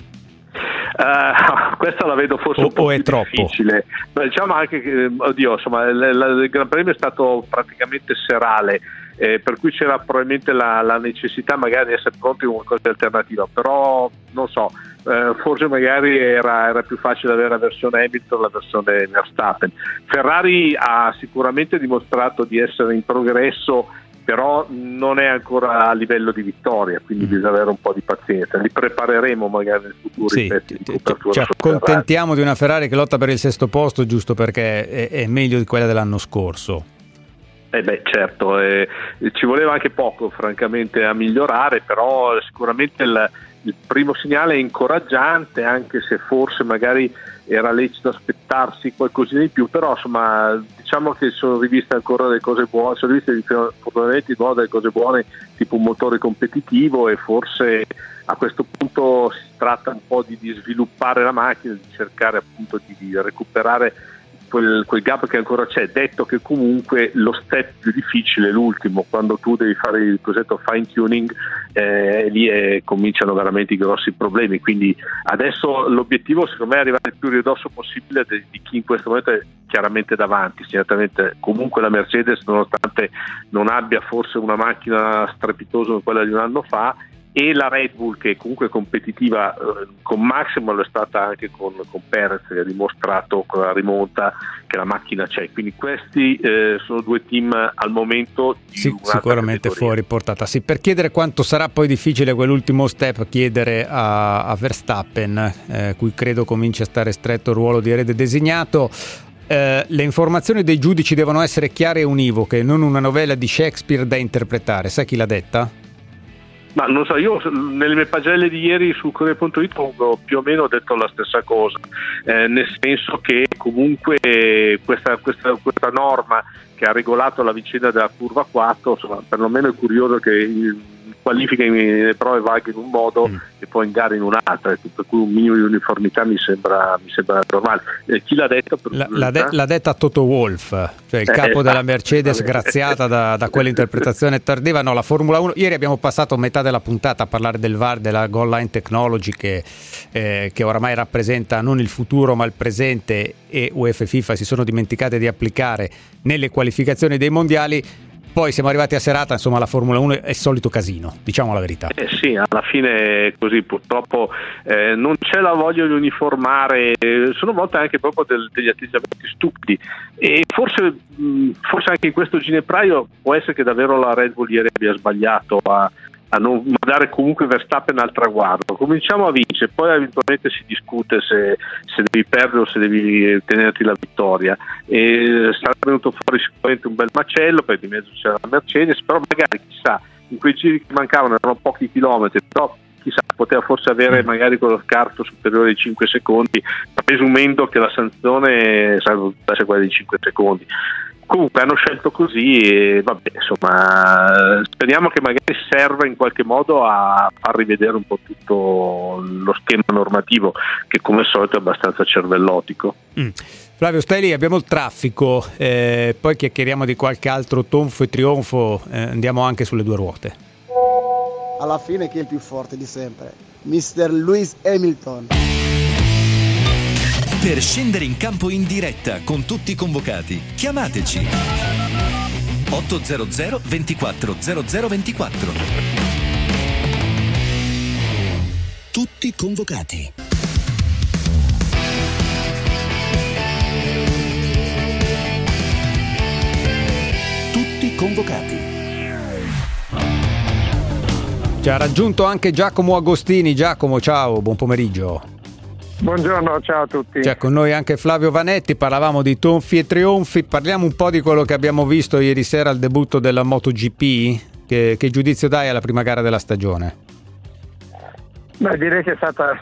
Questa la vedo forse un po' difficile. Ma diciamo anche che, il Gran Premio è stato praticamente serale, per cui c'era probabilmente la necessità magari di essere pronti con qualcosa di alternativa, però non so, forse magari era più facile avere la versione Hamilton, la versione Verstappen. Ferrari ha sicuramente dimostrato di essere in progresso, però non è ancora a livello di vittoria, quindi bisogna avere un po' di pazienza, li prepareremo magari nel futuro. Ci accontentiamo di una Ferrari che lotta per il 6º posto giusto perché è meglio di quella dell'anno scorso. Certo, ci voleva anche poco francamente a migliorare, però sicuramente il primo segnale è incoraggiante, anche se forse magari era lecito aspettarsi qualcosina di più, però insomma diciamo che sono riviste ancora delle cose buone, sono riviste fortunatamente delle cose buone, tipo un motore competitivo, e forse a questo punto si tratta un po' di sviluppare la macchina, di cercare appunto di recuperare quel gap che ancora c'è, detto che comunque lo step più difficile è l'ultimo, quando tu devi fare il cosiddetto fine tuning, lì cominciano veramente i grossi problemi, quindi adesso l'obiettivo secondo me è arrivare il più ridosso possibile di chi in questo momento è chiaramente davanti, certamente comunque la Mercedes, nonostante non abbia forse una macchina strepitosa come quella di un anno fa, e la Red Bull che comunque è competitiva con Max, ma lo è stata anche con Perez, che ha dimostrato con la rimonta che la macchina c'è, quindi questi sono due team al momento sicuramente fuori portata. Sì, per chiedere quanto sarà poi difficile quell'ultimo step, chiedere a Verstappen, cui credo comincia a stare stretto il ruolo di erede designato. Le informazioni dei giudici devono essere chiare e univoche, non una novella di Shakespeare da interpretare. Sai chi l'ha detta? Ma non so, io nelle mie pagelle di ieri su Corriere.it ho più o meno detto la stessa cosa, nel senso che comunque questa norma che ha regolato la vicenda della curva 4, insomma, perlomeno è curioso che qualifica le prove vaghe in un modo e poi in gara in un'altra, per cui un minimo di uniformità mi sembra normale. Chi l'ha detta? L'ha detta Toto Wolff, cioè il capo della Mercedes, graziata da quell'interpretazione tardiva. No, la Formula 1, ieri abbiamo passato metà della puntata a parlare del VAR, della goal line technology che oramai rappresenta non il futuro ma il presente, e UEFA e FIFA si sono dimenticate di applicare nelle qualificazioni dei mondiali. Poi siamo arrivati a serata, insomma la Formula 1 è il solito casino, diciamo la verità. Sì, alla fine è così, purtroppo non c'è la voglia di uniformare, sono volte anche proprio degli atteggiamenti stupidi, e forse anche in questo ginepraio può essere che davvero la Red Bull ieri abbia sbagliato a non mandare comunque Verstappen al traguardo. Cominciamo a vincere, poi eventualmente si discute se devi perdere o se devi tenerti la vittoria, e sarà venuto fuori sicuramente un bel macello perché di mezzo c'era la Mercedes, però magari chissà, in quei giri che mancavano erano pochi chilometri, però chissà, poteva forse avere magari quello scarto superiore ai 5 secondi, presumendo che la sanzione sarebbe stata quella di 5 secondi. Comunque hanno scelto così e vabbè, insomma speriamo che magari serva in qualche modo a far rivedere un po' tutto lo schema normativo, che come al solito è abbastanza cervellotico. Flavio, stai lì, abbiamo il traffico, poi chiacchieriamo di qualche altro tonfo e trionfo, andiamo anche sulle due ruote. Alla fine chi è il più forte di sempre? Mr. Lewis Hamilton. Per scendere in campo in diretta con tutti i convocati, chiamateci 800 24 00 24. Tutti convocati. Convocati. Ci ha raggiunto anche Giacomo Agostini. Giacomo, ciao, buon pomeriggio. Buongiorno, ciao a tutti. C'è con noi anche Flavio Vanetti, parlavamo di tonfi e trionfi, parliamo un po' di quello che abbiamo visto ieri sera al debutto della MotoGP, che giudizio dai alla prima gara della stagione? Beh, direi che è stata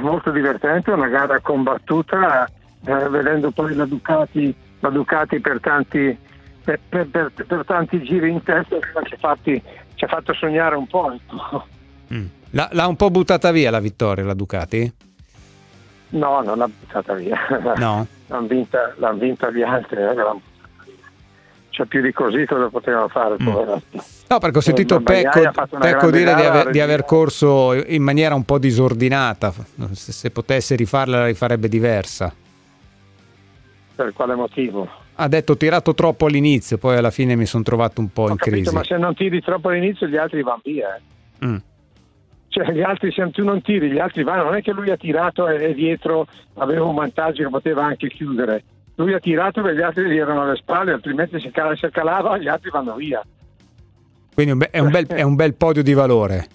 molto divertente, una gara combattuta, vedendo poi la Ducati per tanti giri in testa ci ha fatto sognare un po'. L'ha un po' buttata via la vittoria la Ducati? No, non l'ha buttata via. No. L'hanno vinta gli altri. C'è più di così cosa potevano fare. No, perché ho sentito Pecco dire di aver corso in maniera un po' disordinata. Se potesse rifarla, la rifarebbe diversa. Per quale motivo? Ha detto: ho tirato troppo all'inizio, poi alla fine mi sono trovato un po' in crisi. Ma se non tiri troppo all'inizio, gli altri vanno via. Cioè, gli altri, se tu non tiri, gli altri vanno. Non è che lui ha tirato e dietro aveva un vantaggio che poteva anche chiudere. Lui ha tirato perché gli altri gli erano alle spalle, altrimenti se calava gli altri vanno via. Quindi è un bel podio di valore.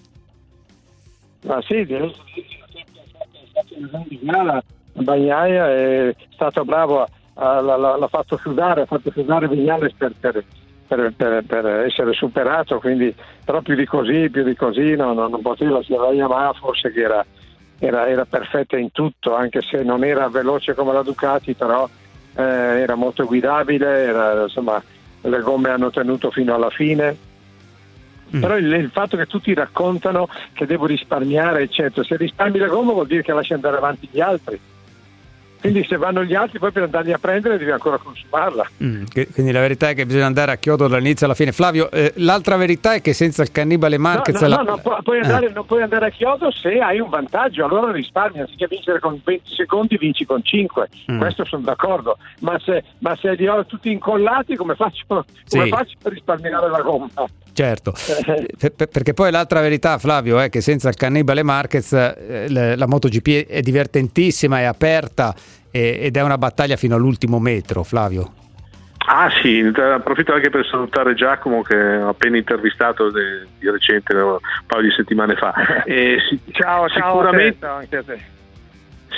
Ma sì, direi che è stato una grande gara. Bagnaia è stato bravo, l'ha fatto sudare, ha fatto sudare Vignales per essere superato, quindi però più di così non poteva. La Yamaha forse che era perfetta in tutto, anche se non era veloce come la Ducati, però era molto guidabile, le gomme hanno tenuto fino alla fine. Però il fatto che tutti raccontano che devo risparmiare eccetera, se risparmi la gomma vuol dire che lasci andare avanti gli altri, quindi se vanno gli altri poi per andarli a prendere devi ancora consumarla. Quindi la verità è che bisogna andare a chiodo dall'inizio alla fine. Flavio, l'altra verità è che senza il cannibale Marquez non puoi andare a chiodo se hai un vantaggio, allora risparmi, anziché vincere con 20 secondi vinci con 5. Questo sono d'accordo, ma se li ho tutti incollati come faccio per risparmiare la gomma? Certo, perché poi l'altra verità, Flavio, è che senza il cannibale Marquez la MotoGP è divertentissima, è aperta ed è una battaglia fino all'ultimo metro, Flavio. Ah sì, approfitto anche per salutare Giacomo che ho appena intervistato di recente, un paio di settimane fa. Ciao sicuramente, anche a te.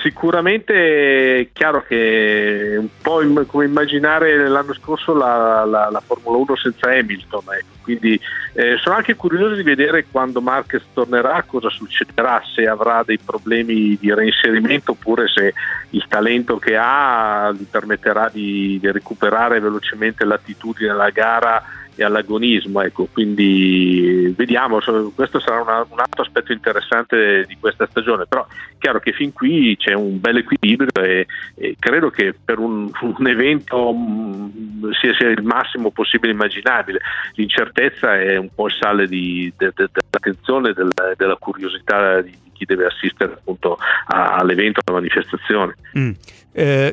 Sicuramente è chiaro che un po' come immaginare l'anno scorso la Formula 1 senza Hamilton, ecco. Quindi sono anche curioso di vedere quando Marquez tornerà cosa succederà, se avrà dei problemi di reinserimento oppure se il talento che ha gli permetterà di recuperare velocemente l'attitudine alla gara e all'agonismo, ecco. Quindi vediamo, questo sarà un altro aspetto interessante di questa stagione, però è chiaro che fin qui c'è un bel equilibrio e credo che per un evento sia il massimo possibile immaginabile. L'incertezza è un po' il sale dell'attenzione, della curiosità di chi deve assistere appunto all'evento, alla manifestazione.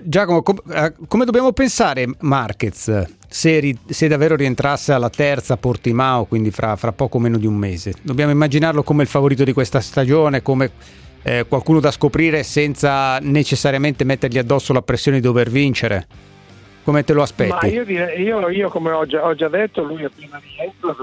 Giacomo, come dobbiamo pensare Marquez se davvero rientrasse alla terza Portimao, quindi fra poco meno di un mese? Dobbiamo immaginarlo come il favorito di questa stagione, come qualcuno da scoprire senza necessariamente mettergli addosso la pressione di dover vincere? Come te lo aspetti? Ma io come ho già detto, lui appena rientra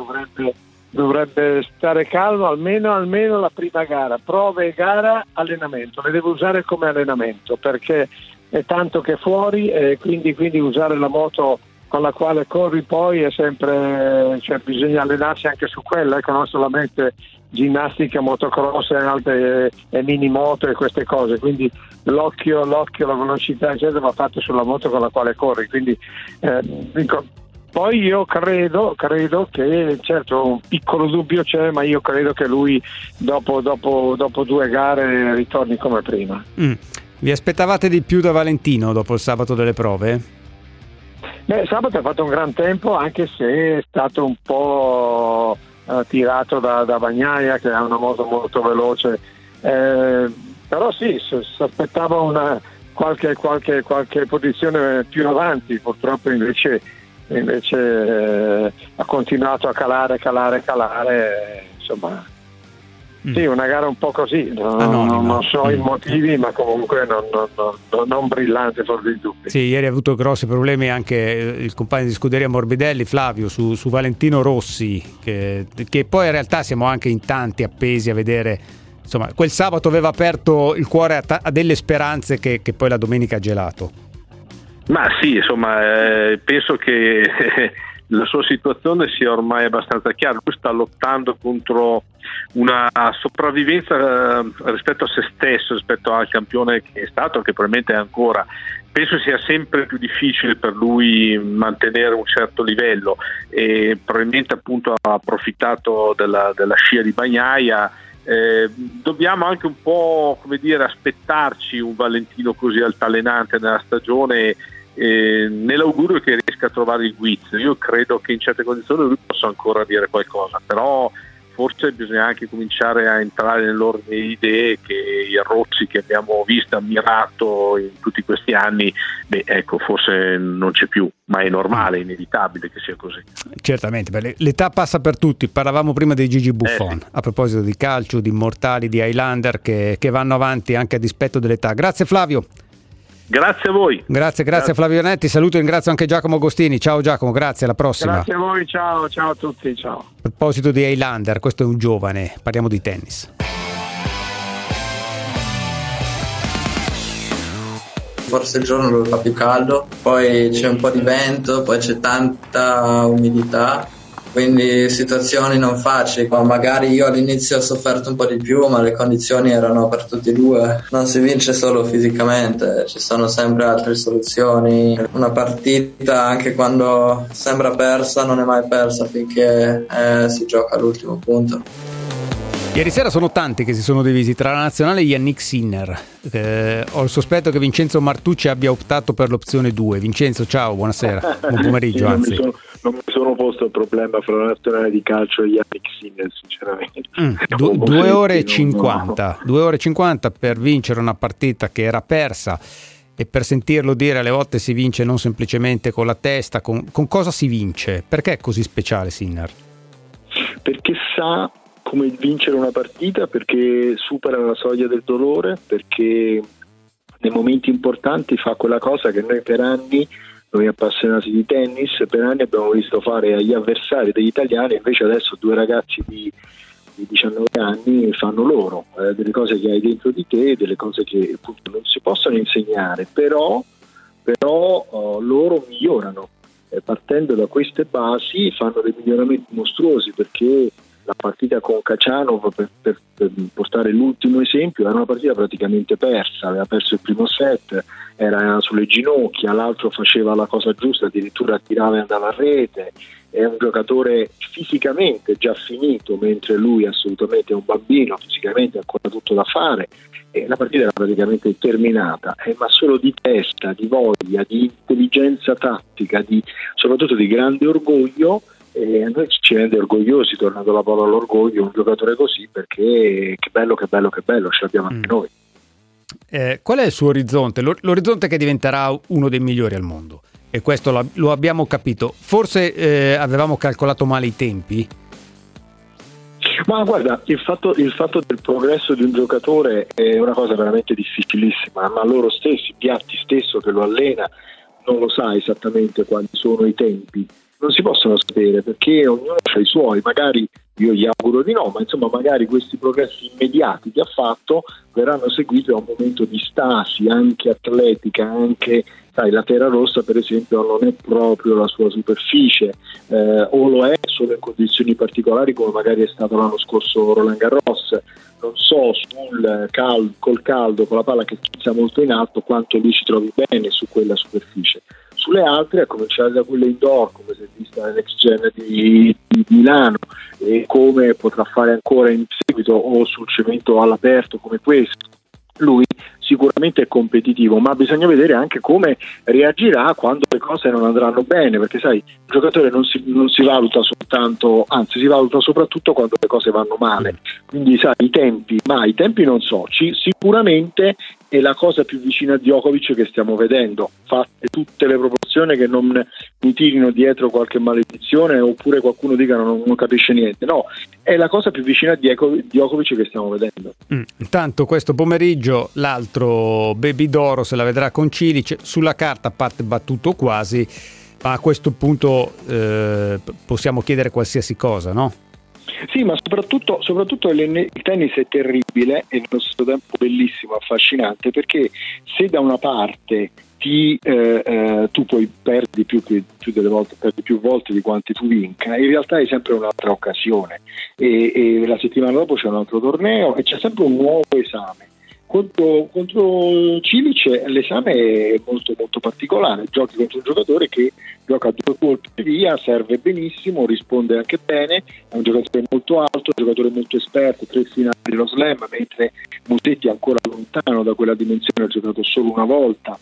dovrebbe stare calmo almeno la prima gara, prove e gara, allenamento, le deve usare come allenamento perché è tanto che fuori, e quindi usare la moto con la quale corri poi è sempre, cioè bisogna allenarsi anche su quella, ecco, non solamente ginnastica, motocross e mini moto e queste cose, quindi l'occhio, la velocità eccetera va fatto sulla moto con la quale corri, quindi poi io credo che, certo, un piccolo dubbio c'è, ma io credo che lui dopo due gare ritorni come prima. Vi aspettavate di più da Valentino dopo il sabato delle prove? Beh, sabato ha fatto un gran tempo, anche se è stato un po' tirato da Bagnaia, che ha una moto molto veloce. Però sì, si aspettava qualche posizione più avanti, purtroppo invece ha continuato a calare, insomma Sì, una gara un po' così, non so i motivi, ma comunque non brillante, forse di tutti. Sì, ieri ha avuto grossi problemi anche il compagno di scuderia Morbidelli, Flavio, su Valentino Rossi, che poi in realtà siamo anche in tanti appesi a vedere. Insomma, quel sabato aveva aperto il cuore a delle speranze che poi la domenica ha gelato. Ma sì, insomma, penso che la sua situazione sia ormai abbastanza chiara. Lui sta lottando contro una sopravvivenza rispetto a se stesso, rispetto al campione che è stato, che probabilmente è ancora. Penso sia sempre più difficile per lui mantenere un certo livello, e probabilmente appunto ha approfittato della scia di Bagnaia. Dobbiamo anche un po', come dire, aspettarci un Valentino così altalenante nella stagione, nell'augurio che riesca a trovare il guizzo. Io credo che in certe condizioni lui possa ancora dire qualcosa, però forse bisogna anche cominciare a entrare nell'ordine di idee che i Rossi che abbiamo visto, ammirato in tutti questi anni, beh, ecco, forse non c'è più, ma è normale, è inevitabile che sia così. Certamente, beh, l'età passa per tutti. Parlavamo prima di Gigi Buffon, sì, a proposito di calcio, di immortali, di Highlander che vanno avanti anche a dispetto dell'età. Grazie Flavio. Grazie a voi. Grazie. Flavio Vanetti, saluto e ringrazio anche Giacomo Agostini. Ciao Giacomo, grazie, alla prossima. Grazie a voi, ciao a tutti, ciao. A proposito di Highlander, questo è un giovane, parliamo di tennis. Forse il giorno dove fa più caldo, poi c'è un po' di vento, poi c'è tanta umidità, quindi situazioni non facili. Magari io all'inizio ho sofferto un po' di più, ma le condizioni erano per tutti e due. Non si vince solo fisicamente, ci sono sempre altre soluzioni. Una partita, anche quando sembra persa, non è mai persa finché si gioca all'ultimo punto. Ieri sera sono tanti che si sono divisi tra la nazionale e Yannick Sinner. Ho il sospetto che Vincenzo Martucci abbia optato per l'opzione 2. Vincenzo, ciao, buonasera, buon pomeriggio. Sì, anzi. Non mi sono posto il problema fra la nazionale di calcio e Yannick Sinner, sinceramente. 2 ore e 50 per vincere una partita che era persa, e per sentirlo dire alle volte si vince non semplicemente con la testa, con cosa si vince? Perché è così speciale Sinner? Perché sa come vincere una partita, perché supera la soglia del dolore, perché nei momenti importanti fa quella cosa che noi per anni, noi appassionati di tennis, per anni abbiamo visto fare agli avversari degli italiani. Invece adesso due ragazzi di 19 anni fanno loro delle cose che hai dentro di te, delle cose che appunto non si possono insegnare, però loro migliorano, partendo da queste basi fanno dei miglioramenti mostruosi, perché la partita con Kačanov, per portare l'ultimo esempio, era una partita praticamente persa, aveva perso il primo set, era sulle ginocchia, l'altro faceva la cosa giusta, addirittura tirava e andava a rete. È un giocatore fisicamente già finito, mentre lui assolutamente è un bambino, fisicamente ha ancora tutto da fare, e la partita era praticamente terminata, ma solo di testa, di voglia, di intelligenza tattica, soprattutto di grande orgoglio. E a noi ci rende orgogliosi, tornando la parola all'orgoglio, un giocatore così, perché che bello, ce l'abbiamo anche noi. Qual è il suo orizzonte? L'orizzonte che diventerà uno dei migliori al mondo, e questo lo abbiamo capito. Forse avevamo calcolato male i tempi? Ma guarda, il fatto del progresso di un giocatore è una cosa veramente difficilissima, ma loro stessi, Piatti stesso che lo allena, non lo sa esattamente quali sono i tempi. Non si possono sapere, perché ognuno ha i suoi, magari io gli auguro di no, ma insomma magari questi progressi immediati che ha fatto verranno seguiti da un momento di stasi anche atletica, anche la terra rossa per esempio non è proprio la sua superficie, o lo è solo in condizioni particolari come magari è stato l'anno scorso Roland Garros. Non so col caldo, con la palla che schizza molto in alto, quanto lui ci trovi bene su quella superficie. Sulle altre, a cominciare da quelle indoor, come si è vista nell'Next Gen di Milano, e come potrà fare ancora in seguito, o sul cemento all'aperto come questo, lui sicuramente è competitivo, ma bisogna vedere anche come reagirà quando le cose non andranno bene, perché sai, il giocatore non si valuta soltanto, anzi si valuta soprattutto quando le cose vanno male, quindi sai, i tempi non so, sicuramente è la cosa più vicina a Djokovic che stiamo vedendo, fatte tutte le proporzioni, che non mi tirino dietro qualche maledizione oppure qualcuno dica non capisce niente, no, è la cosa più vicina a Djokovic che stiamo vedendo. Intanto questo pomeriggio l'altro Baby d'Oro se la vedrà con Cilic, sulla carta a parte battuto quasi, ma a questo punto possiamo chiedere qualsiasi cosa, no? Sì, ma soprattutto il tennis è terribile e nello stesso tempo bellissimo, affascinante, perché se da una parte tu poi perdi più volte di quante tu vinca, in realtà hai sempre un'altra occasione e la settimana dopo c'è un altro torneo e c'è sempre un nuovo esame. Contro Cilic l'esame è molto molto particolare, giochi contro un giocatore che gioca a due colpi via, serve benissimo, risponde anche bene, è un giocatore molto alto, un giocatore molto esperto, 3 finali dello slam, mentre Musetti è ancora lontano da quella dimensione, ha giocato solo una volta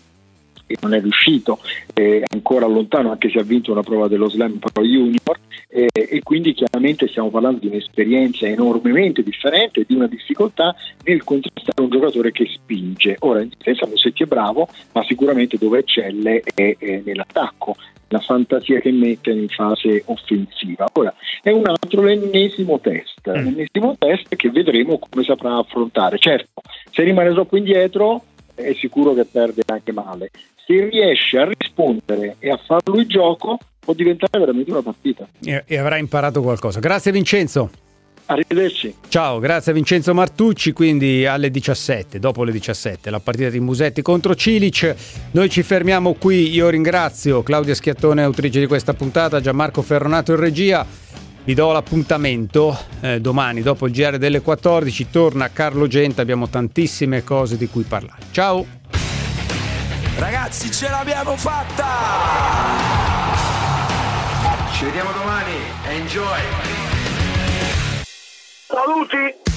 e non è riuscito, è ancora lontano anche se ha vinto una prova dello slam però junior, e quindi chiaramente stiamo parlando di un'esperienza enormemente differente, di una difficoltà nel contrastare un giocatore che spinge. Ora in difesa Musetti è bravo, ma sicuramente dove eccelle è nell'attacco, la fantasia che mette in fase offensiva. Ora è un altro, l'ennesimo test che vedremo come saprà affrontare. Certo, se rimane troppo indietro è sicuro che perde anche male, se riesce a rispondere e a farlo il gioco può diventare veramente una partita e avrà imparato qualcosa. Grazie Vincenzo, arrivederci. Ciao, grazie Vincenzo Martucci. Quindi alle 17, dopo le 17 la partita di Musetti contro Cilic. Noi ci fermiamo qui, io ringrazio Claudia Schiattone, autrice di questa puntata, Gianmarco Ferronato in regia. Vi do l'appuntamento domani dopo il GR delle 14, torna Carlo Genta, abbiamo tantissime cose di cui parlare. Ciao! Ragazzi, ce l'abbiamo fatta! Ci vediamo domani, enjoy! Saluti!